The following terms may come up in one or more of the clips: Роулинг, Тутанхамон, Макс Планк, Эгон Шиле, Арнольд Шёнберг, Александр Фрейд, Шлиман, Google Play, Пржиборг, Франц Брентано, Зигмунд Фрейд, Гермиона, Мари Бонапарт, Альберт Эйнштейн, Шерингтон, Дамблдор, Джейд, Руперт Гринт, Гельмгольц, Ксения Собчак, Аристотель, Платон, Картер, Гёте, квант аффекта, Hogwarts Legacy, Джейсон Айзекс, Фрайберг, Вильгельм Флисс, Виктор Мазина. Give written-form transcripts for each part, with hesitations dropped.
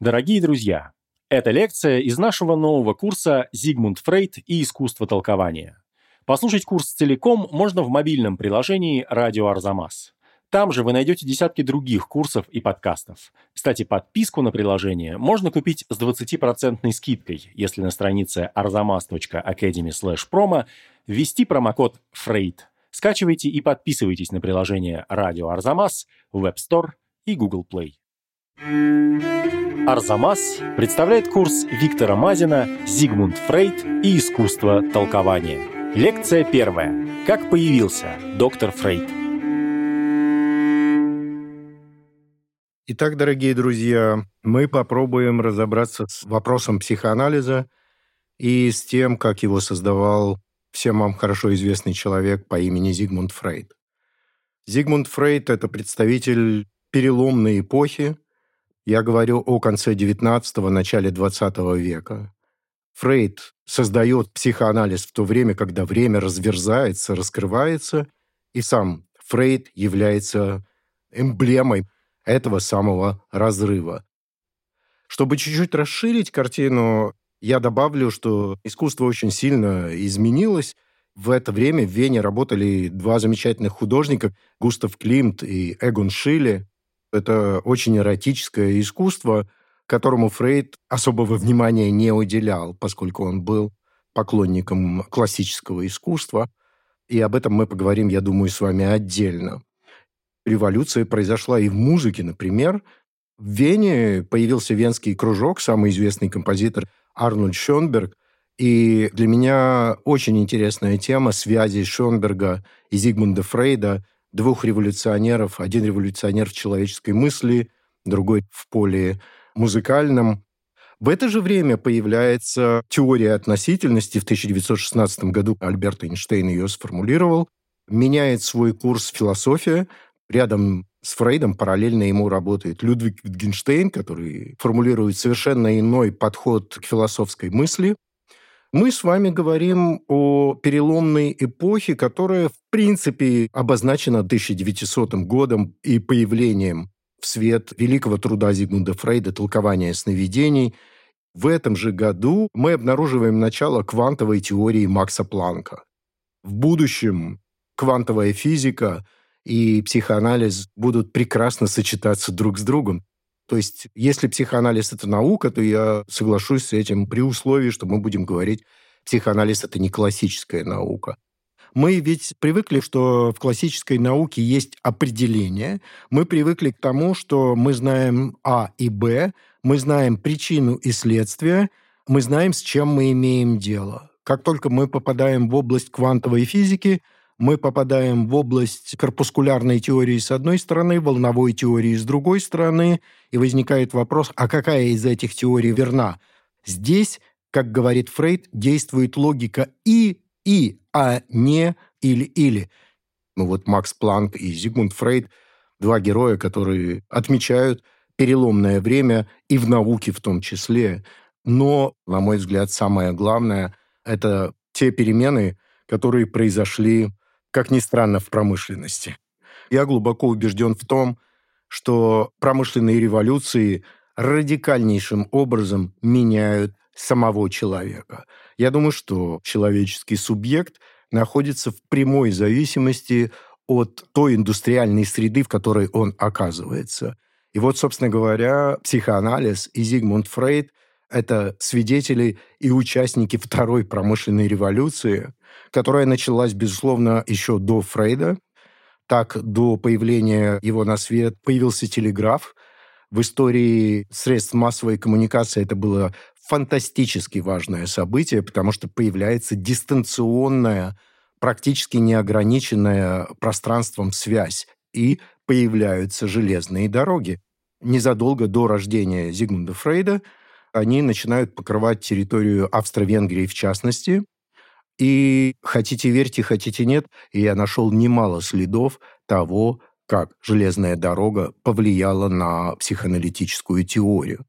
Дорогие друзья, это лекция из нашего нового курса «Зигмунд Фрейд и искусство толкования». Послушать курс целиком можно в мобильном приложении «Радио Арзамас». Там же вы найдете десятки других курсов и подкастов. Кстати, подписку на приложение можно купить с 20% скидкой, если на странице arzamas.academy/promo ввести промокод «Фрейд». Скачивайте и подписывайтесь на приложение «Радио Арзамас» в Web Store и Google Play. Арзамас представляет курс Виктора Мазина «Зигмунд Фрейд и искусство толкования». Лекция первая. Как появился доктор Фрейд? Итак, дорогие друзья, мы попробуем разобраться с вопросом психоанализа и с тем, как его создавал всем вам хорошо известный человек по имени Зигмунд Фрейд. Зигмунд Фрейд – это представитель переломной эпохи. Я говорю о конце XIX, начале XX века. Фрейд создает психоанализ в то время, когда время разверзается, раскрывается, и сам Фрейд является эмблемой этого самого разрыва. Чтобы чуть-чуть расширить картину, я добавлю, что искусство очень сильно изменилось. В это время в Вене работали два замечательных художника – Густав Климт и Эгон Шиле. Это очень эротическое искусство, которому Фрейд особого внимания не уделял, поскольку он был поклонником классического искусства. И об этом мы поговорим, я думаю, с вами отдельно. Революция произошла и в музыке, например. В Вене появился венский кружок, самый известный композитор Арнольд Шёнберг. И для меня очень интересная тема связи Шёнберга и Зигмунда Фрейда, двух революционеров. Один революционер в человеческой мысли, другой в поле музыкальном. В это же время появляется теория относительности. В 1916 году Альберт Эйнштейн ее сформулировал. Меняет свой курс философия. Рядом с Фрейдом параллельно ему работает Людвиг Витгенштейн, который формулирует совершенно иной подход к философской мысли. Мы с вами говорим о переломной эпохе, которая, в принципе, обозначена 1900 годом и появлением в свет великого труда Зигмунда Фрейда «Толкование сновидений». В этом же году мы обнаруживаем начало квантовой теории Макса Планка. В будущем квантовая физика и психоанализ будут прекрасно сочетаться друг с другом. То есть, если психоанализ – это наука, то я соглашусь с этим при условии, что мы будем говорить, психоанализ – это не классическая наука. Мы ведь привыкли, что в классической науке есть определение. Мы привыкли к тому, что мы знаем А и Б, мы знаем причину и следствие, мы знаем, с чем мы имеем дело. Как только мы попадаем в область квантовой физики, мы попадаем в область корпускулярной теории с одной стороны, волновой теории с другой стороны, и возникает вопрос, а какая из этих теорий верна? Здесь, как говорит Фрейд, действует логика «и», а не «или-или». Ну вот Макс Планк и Зигмунд Фрейд – два героя, которые отмечают переломное время и в науке в том числе. Но, на мой взгляд, самое главное – это те перемены, которые произошли, как ни странно, в промышленности. Я глубоко убежден в том, что промышленные революции радикальнейшим образом меняют самого человека. Я думаю, что человеческий субъект находится в прямой зависимости от той индустриальной среды, в которой он оказывается. И вот, собственно говоря, психоанализ и Зигмунд Фрейд – это свидетели и участники второй промышленной революции, которая началась, безусловно, еще до Фрейда. Так, до появления его на свет появился телеграф. В истории средств массовой коммуникации это было фантастически важное событие, потому что появляется дистанционная, практически неограниченная пространством связь, и появляются железные дороги. Незадолго до рождения Зигмунда Фрейда они начинают покрывать территорию Австро-Венгрии в частности. И хотите верьте, хотите нет, и я нашел немало следов того, как железная дорога повлияла на психоаналитическую теорию.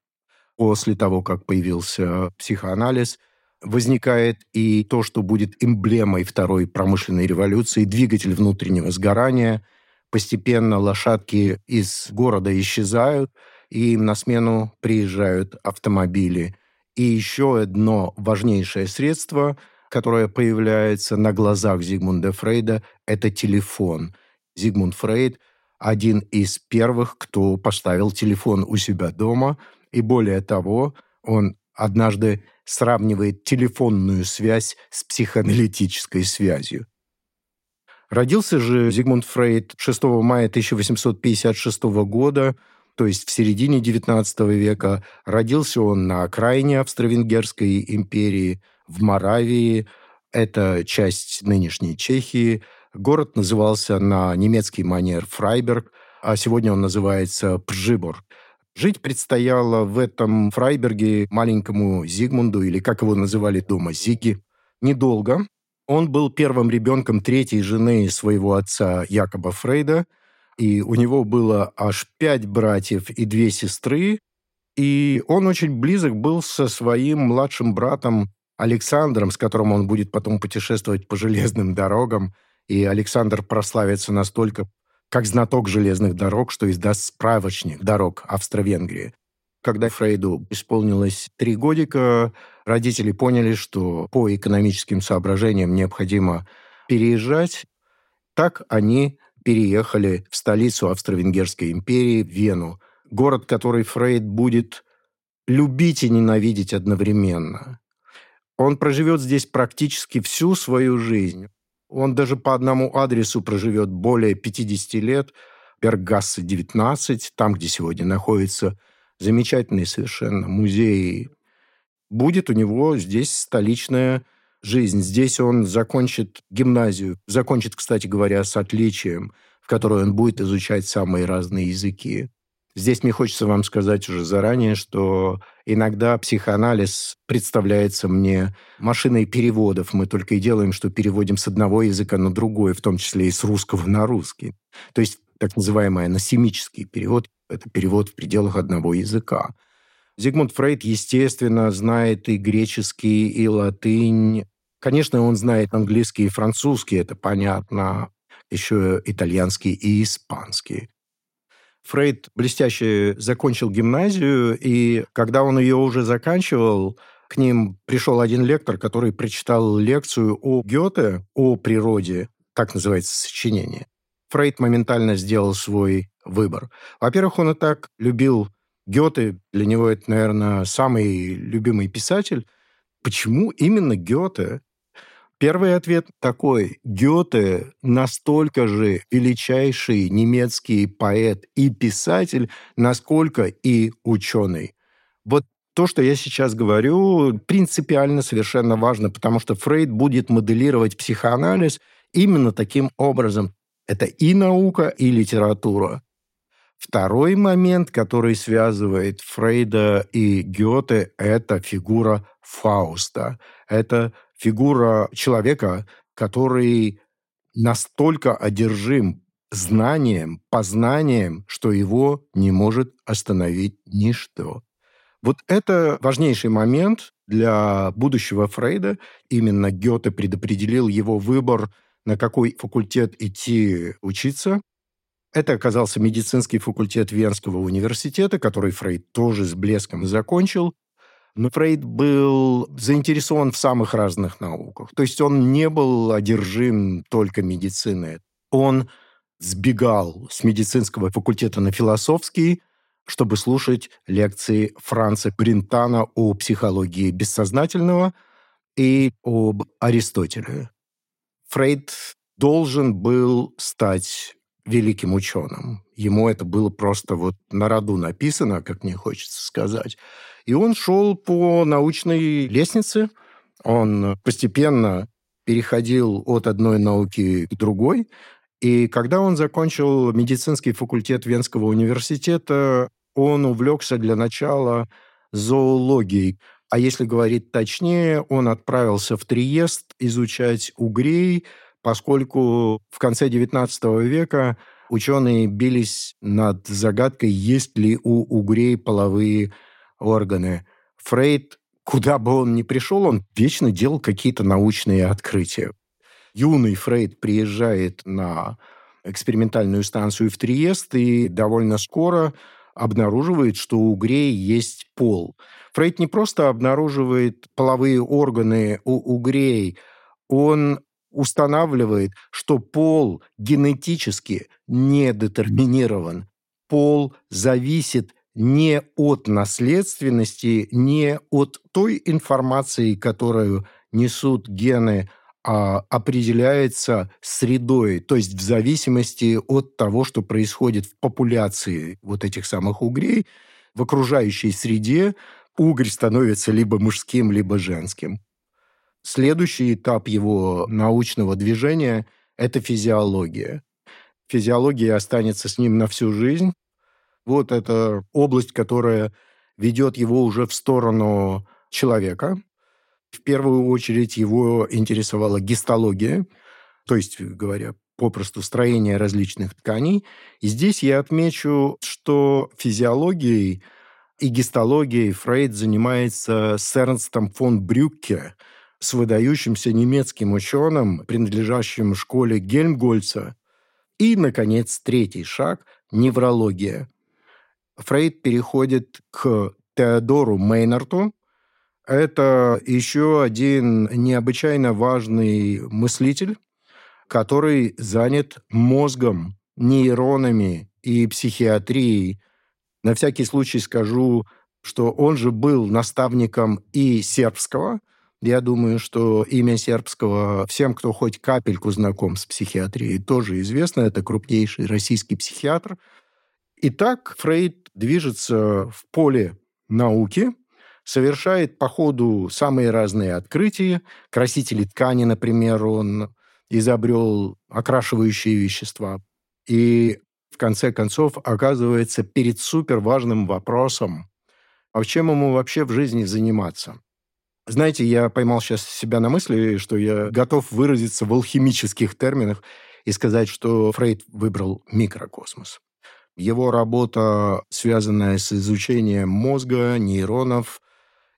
После того, как появился психоанализ, возникает и то, что будет эмблемой второй промышленной революции, двигатель внутреннего сгорания. Постепенно лошадки из города исчезают, и им на смену приезжают автомобили. И еще одно важнейшее средство, которое появляется на глазах Зигмунда Фрейда, это телефон. Зигмунд Фрейд – один из первых, кто поставил телефон у себя дома. И более того, он однажды сравнивает телефонную связь с психоаналитической связью. Родился же Зигмунд Фрейд 6 мая 1856 года, то есть в середине XIX века. Родился он на окраине Австро-Венгерской империи, в Моравии, это часть нынешней Чехии. Город назывался на немецкий манер Фрайберг, а сегодня он называется Пржиборг. Жить предстояло в этом Фрайберге маленькому Зигмунду, или как его называли дома, Зиги, недолго. Он был первым ребенком третьей жены своего отца Якоба Фрейда, и у него было аж 5 братьев и 2 сестры, и он очень близок был со своим младшим братом Александром, с которым он будет потом путешествовать по железным дорогам, и Александр прославится настолько как знаток железных дорог, что издаст справочник дорог Австро-Венгрии. Когда Фрейду исполнилось 3 годика, родители поняли, что по экономическим соображениям необходимо переезжать. Так они переехали в столицу Австро-Венгерской империи, Вену, город, который Фрейд будет любить и ненавидеть одновременно. Он проживет здесь практически всю свою жизнь. Он даже по одному адресу проживет более 50 лет. Берггассе 19, там, где сегодня находится замечательный совершенно музей. Будет у него здесь столичная жизнь. Здесь он закончит гимназию. Закончит, кстати говоря, с отличием, в которой он будет изучать самые разные языки. Здесь мне хочется вам сказать уже заранее, что иногда психоанализ представляется мне машиной переводов. Мы только и делаем, что переводим с одного языка на другой, в том числе и с русского на русский. То есть так называемый анасемический перевод – это перевод в пределах одного языка. Зигмунд Фрейд, естественно, знает и греческий, и латынь. Конечно, он знает английский и французский, это понятно. Еще итальянский и испанский. Фрейд блестяще закончил гимназию, и когда он ее уже заканчивал, к ним пришел один лектор, который прочитал лекцию о Гёте, о природе, так называется сочинение. Фрейд моментально сделал свой выбор. Во-первых, он и так любил Гёте, для него это, наверное, самый любимый писатель. Почему именно Гёте? Первый ответ такой. Гёте настолько же величайший немецкий поэт и писатель, насколько и ученый. Вот то, что я сейчас говорю, принципиально совершенно важно, потому что Фрейд будет моделировать психоанализ именно таким образом. Это и наука, и литература. Второй момент, который связывает Фрейда и Гёте, это фигура Фауста. Это фигура человека, который настолько одержим знанием, познанием, что его не может остановить ничто. Вот это важнейший момент для будущего Фрейда. Именно Гёте предопределил его выбор, на какой факультет идти учиться. Это оказался медицинский факультет Венского университета, который Фрейд тоже с блеском закончил. Но Фрейд был заинтересован в самых разных науках. То есть он не был одержим только медициной. Он сбегал с медицинского факультета на философский, чтобы слушать лекции Франца Брентано о психологии бессознательного и об Аристотеле. Фрейд должен был стать великим ученым. Ему это было просто вот на роду написано, как мне хочется сказать. И он шел по научной лестнице. Он постепенно переходил от одной науки к другой. И когда он закончил медицинский факультет Венского университета, он увлекся для начала зоологией. А если говорить точнее, он отправился в Триест изучать угрей, поскольку в конце XIX века ученые бились над загадкой, есть ли у угрей половые органы. Фрейд, куда бы он ни пришел, он вечно делал какие-то научные открытия. Юный Фрейд приезжает на экспериментальную станцию в Триест и довольно скоро обнаруживает, что у угрей есть пол. Фрейд не просто обнаруживает половые органы у угрей, он устанавливает, что пол генетически не детерминирован. Пол зависит не от наследственности, не от той информации, которую несут гены, а определяется средой, то есть в зависимости от того, что происходит в популяции вот этих самых угрей, в окружающей среде угорь становится либо мужским, либо женским. Следующий этап его научного движения – это физиология. Физиология останется с ним на всю жизнь. Вот это область, которая ведет его уже в сторону человека. В первую очередь его интересовала гистология, то есть, говоря попросту, строение различных тканей. И здесь я отмечу, что физиологией и гистологией Фрейд занимается с Эрнстом фон Брюкке, с выдающимся немецким ученым, принадлежащим школе Гельмгольца. И, наконец, третий шаг – неврология. Фрейд переходит к Теодору Мейнарту. Это еще один необычайно важный мыслитель, который занят мозгом, нейронами и психиатрией. На всякий случай скажу, что он же был наставником и Сербского. Я думаю, что имя Сербского всем, кто хоть капельку знаком с психиатрией, тоже известно. Это крупнейший российский психиатр. Итак, Фрейд движется в поле науки, совершает по ходу самые разные открытия. Красители ткани, например, он изобрел, окрашивающие вещества. И в конце концов оказывается перед суперважным вопросом, а чем ему вообще в жизни заниматься? Знаете, я поймал сейчас себя на мысли, что я готов выразиться в алхимических терминах и сказать, что Фрейд выбрал микрокосмос. Его работа, связанная с изучением мозга, нейронов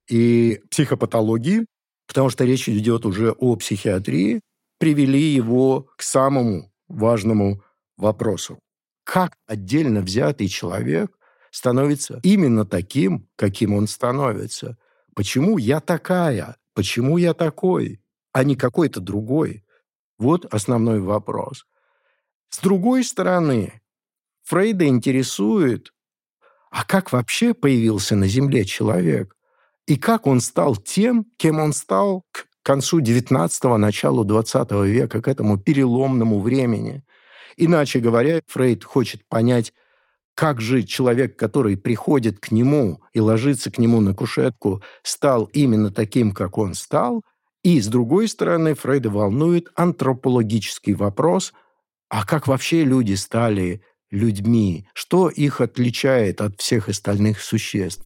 и психопатологии, потому что речь идет уже о психиатрии, привели его к самому важному вопросу. Как отдельно взятый человек становится именно таким, каким он становится? Почему я такая? Почему я такой? А не какой-то другой? Вот основной вопрос. С другой стороны, Фрейда интересует, а как вообще появился на Земле человек? И как он стал тем, кем он стал к концу XIX, началу XX века, к этому переломному времени? Иначе говоря, Фрейд хочет понять, как же человек, который приходит к нему и ложится к нему на кушетку, стал именно таким, как он стал? И, с другой стороны, Фрейда волнует антропологический вопрос, а как вообще люди стали людьми? Что их отличает от всех остальных существ?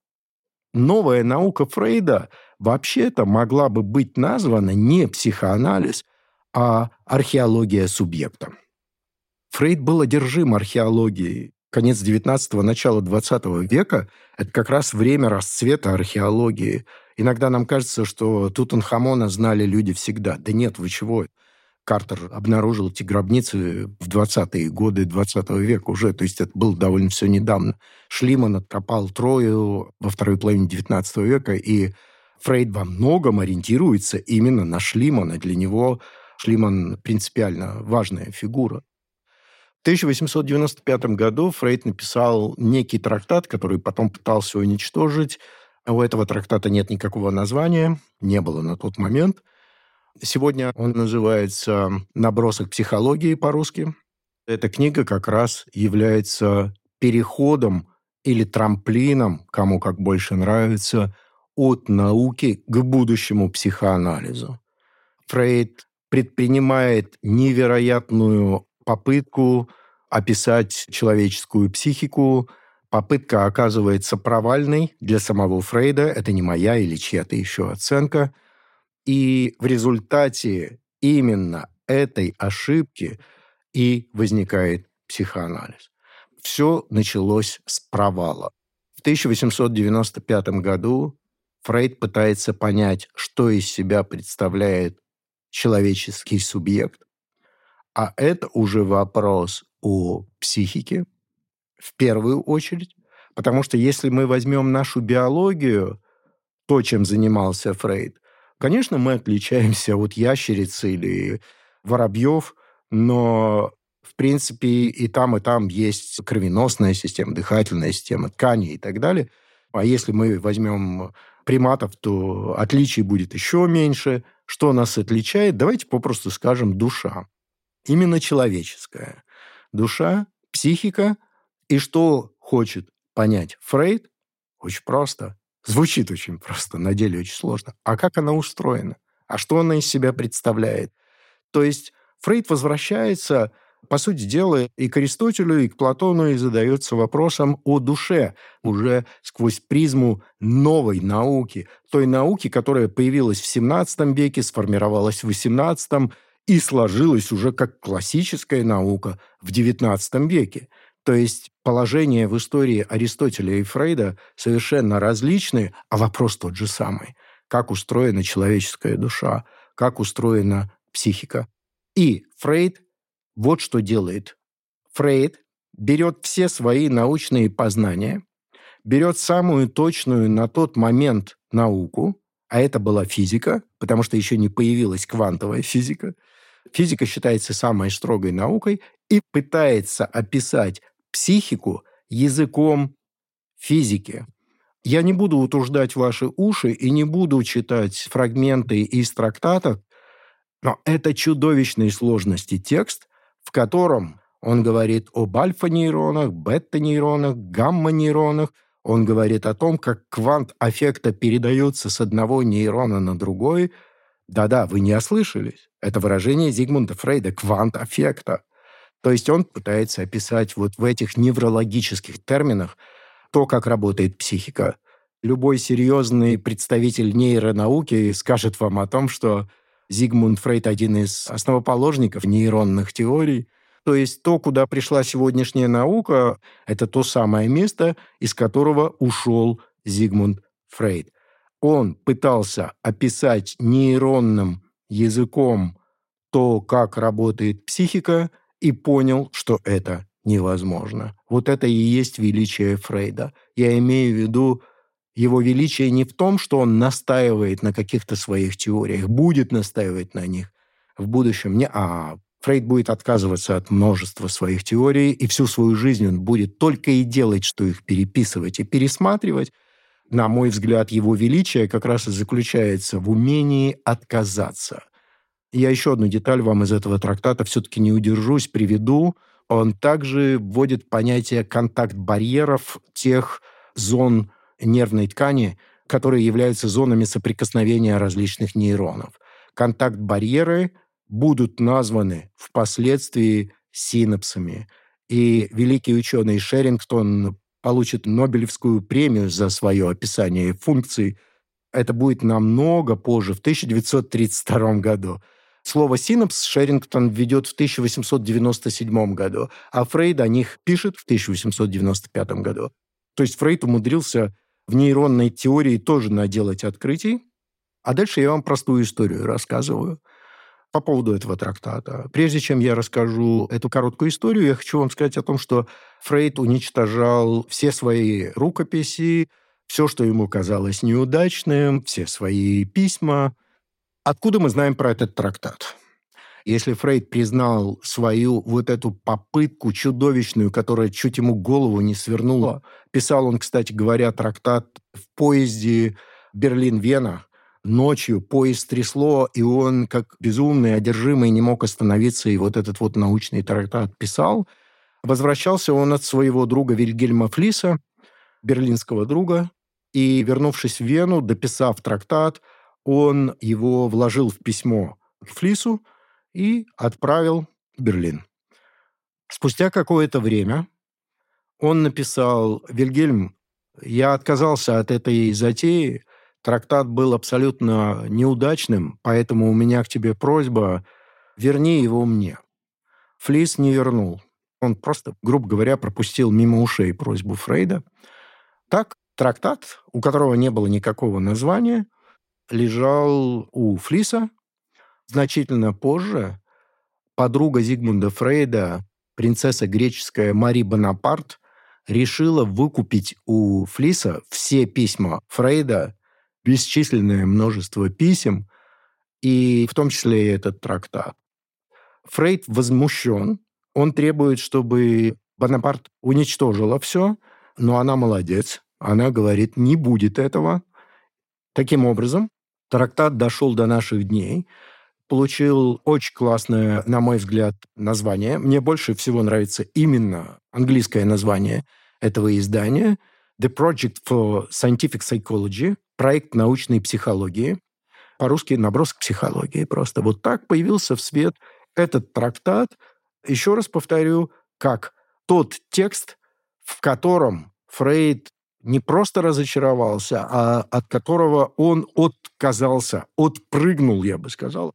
Новая наука Фрейда вообще-то могла бы быть названа не психоанализ, а археология субъекта. Фрейд был одержим археологией. Конец XIX, начало XX века – это как раз время расцвета археологии. Иногда нам кажется, что Тутанхамона знали люди всегда. Да нет, вы чего? Картер обнаружил эти гробницы в 20-е годы XX века уже, то есть это было довольно все недавно. Шлиман откопал Трою во второй половине XIX века, и Фрейд во многом ориентируется именно на Шлимана. Для него Шлиман принципиально важная фигура. В 1895 году Фрейд написал некий трактат, который потом пытался уничтожить. У этого трактата нет никакого названия, не было на тот момент. Сегодня он называется «Набросок психологии» по-русски. Эта книга как раз является переходом или трамплином, кому как больше нравится, от науки к будущему психоанализу. Фрейд предпринимает невероятную попытку описать человеческую психику. Попытка оказывается провальной для самого Фрейда. Это не моя или чья-то еще оценка. И в результате именно этой ошибки и возникает психоанализ. Все началось с провала. В 1895 году Фрейд пытается понять, что из себя представляет человеческий субъект. А это уже вопрос о психике в первую очередь, Потому что если мы возьмем нашу биологию, то, чем занимался Фрейд, конечно, мы отличаемся от ящериц или воробьев, но, в принципе, и там есть кровеносная система, дыхательная система, ткани и так далее. А если мы возьмем приматов, то отличий будет еще меньше. Что нас отличает? Давайте попросту скажем душа. Именно человеческая. Душа, психика. И что хочет понять Фрейд? Очень просто. Звучит очень просто, на деле очень сложно. А как она устроена? А что она из себя представляет? То есть Фрейд возвращается, по сути дела, и к Аристотелю, и к Платону, и задается вопросом о душе уже сквозь призму новой науки. Той науки, которая появилась в XVII веке, сформировалась в XVIII и сложилась уже как классическая наука в XIX веке. То есть положения в истории Аристотеля и Фрейда совершенно различны, а вопрос тот же самый. Как устроена человеческая душа? Как устроена психика? И Фрейд вот что делает. Фрейд берет все свои научные познания, берет самую точную на тот момент науку, а это была физика, потому что еще не появилась квантовая физика. Физика считается самой строгой наукой и пытается описать психику языком физики. Я не буду утруждать ваши уши и не буду читать фрагменты из трактатов, но это чудовищной сложности текст, в котором он говорит об альфа-нейронах, бета-нейронах, гамма-нейронах. Он говорит о том, как квант аффекта передается с одного нейрона на другой. Да-да, вы не ослышались. Это выражение Зигмунда Фрейда «квант аффекта». То есть он пытается описать вот в этих неврологических терминах то, как работает психика. Любой серьезный представитель нейронауки скажет вам о том, что Зигмунд Фрейд – один из основоположников нейронных теорий. То есть то, куда пришла сегодняшняя наука, это то самое место, из которого ушел Зигмунд Фрейд. Он пытался описать нейронным языком то, как работает психика, и понял, что это невозможно. Вот это и есть величие Фрейда. Я имею в виду, его величие не в том, что он настаивает на каких-то своих теориях, будет настаивать на них в будущем. Фрейд будет отказываться от множества своих теорий, и всю свою жизнь он будет только и делать, что их переписывать и пересматривать. На мой взгляд, его величие как раз и заключается в умении отказаться. Я еще одну деталь вам из этого трактата все-таки не удержусь, приведу. Он также вводит понятие контакт-барьеров тех зон нервной ткани, которые являются зонами соприкосновения различных нейронов. Контакт-барьеры будут названы впоследствии синапсами. И великий ученый Шерингтон получит Нобелевскую премию за свое описание функций. Это будет намного позже, в 1932 году. Слово «синапс» Шерингтон введет в 1897 году, а Фрейд о них пишет в 1895 году. То есть Фрейд умудрился в нейронной теории тоже наделать открытий. А дальше я вам простую историю рассказываю по поводу этого трактата. Прежде чем я расскажу эту короткую историю, я хочу вам сказать о том, что Фрейд уничтожал все свои рукописи, все, что ему казалось неудачным, все свои письма. Откуда мы знаем про этот трактат? Если Фрейд признал свою вот эту попытку чудовищную, которая чуть ему голову не свернула, писал он, кстати говоря, трактат в поезде Берлин-Вена. Ночью поезд трясло, и он, как безумный, одержимый, не мог остановиться, и вот этот вот научный трактат писал. Возвращался он от своего друга Вильгельма Флисса, берлинского друга, и, вернувшись в Вену, дописав трактат, он его вложил в письмо к Флиссу и отправил в Берлин. Спустя какое-то время он написал: «Вильгельм, я отказался от этой затеи, трактат был абсолютно неудачным, поэтому у меня к тебе просьба, верни его мне». Флисс не вернул. Он просто, грубо говоря, пропустил мимо ушей просьбу Фрейда. Так трактат, у которого не было никакого названия, лежал у Флисса. Значительно позже подруга Зигмунда Фрейда, принцесса греческая Мари Бонапарт, решила выкупить у Флисса все письма Фрейда, бесчисленное множество писем, и в том числе и этот трактат. Фрейд возмущен. Он требует, чтобы Бонапарт уничтожила все, но она молодец. Она говорит, не будет этого. Таким образом, трактат дошел до наших дней, получил очень классное, на мой взгляд, название. Мне больше всего нравится именно английское название этого издания «The Project for Scientific Psychology», проект научной психологии, по-русски «Набросок психологии». Просто вот так появился в свет этот трактат, еще раз повторю, как тот текст, в котором Фрейд не просто разочаровался, а от которого он отказался, отпрыгнул, я бы сказал.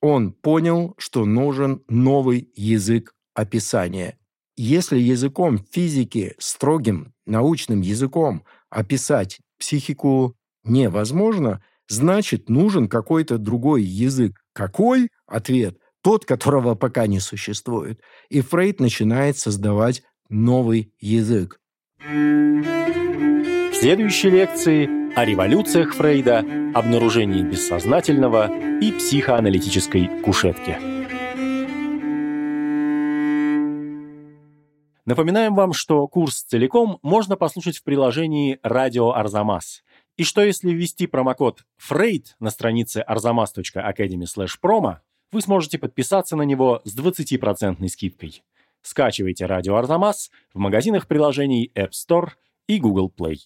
Он понял, что нужен новый язык описания. Если языком физики, строгим научным языком, описать психику невозможно, значит, нужен какой-то другой язык. Какой? Ответ. Тот, которого пока не существует. И Фрейд начинает создавать новый язык. В следующей лекции о революциях Фрейда, обнаружении бессознательного и психоаналитической кушетки. Напоминаем вам, что курс целиком можно послушать в приложении «Радио Арзамас». И что если ввести промокод «Фрейд» на странице arzamas.academy/promo, вы сможете подписаться на него с 20% скидкой. Скачивайте «Радио Арзамас» в магазинах приложений Web Store и Google Play.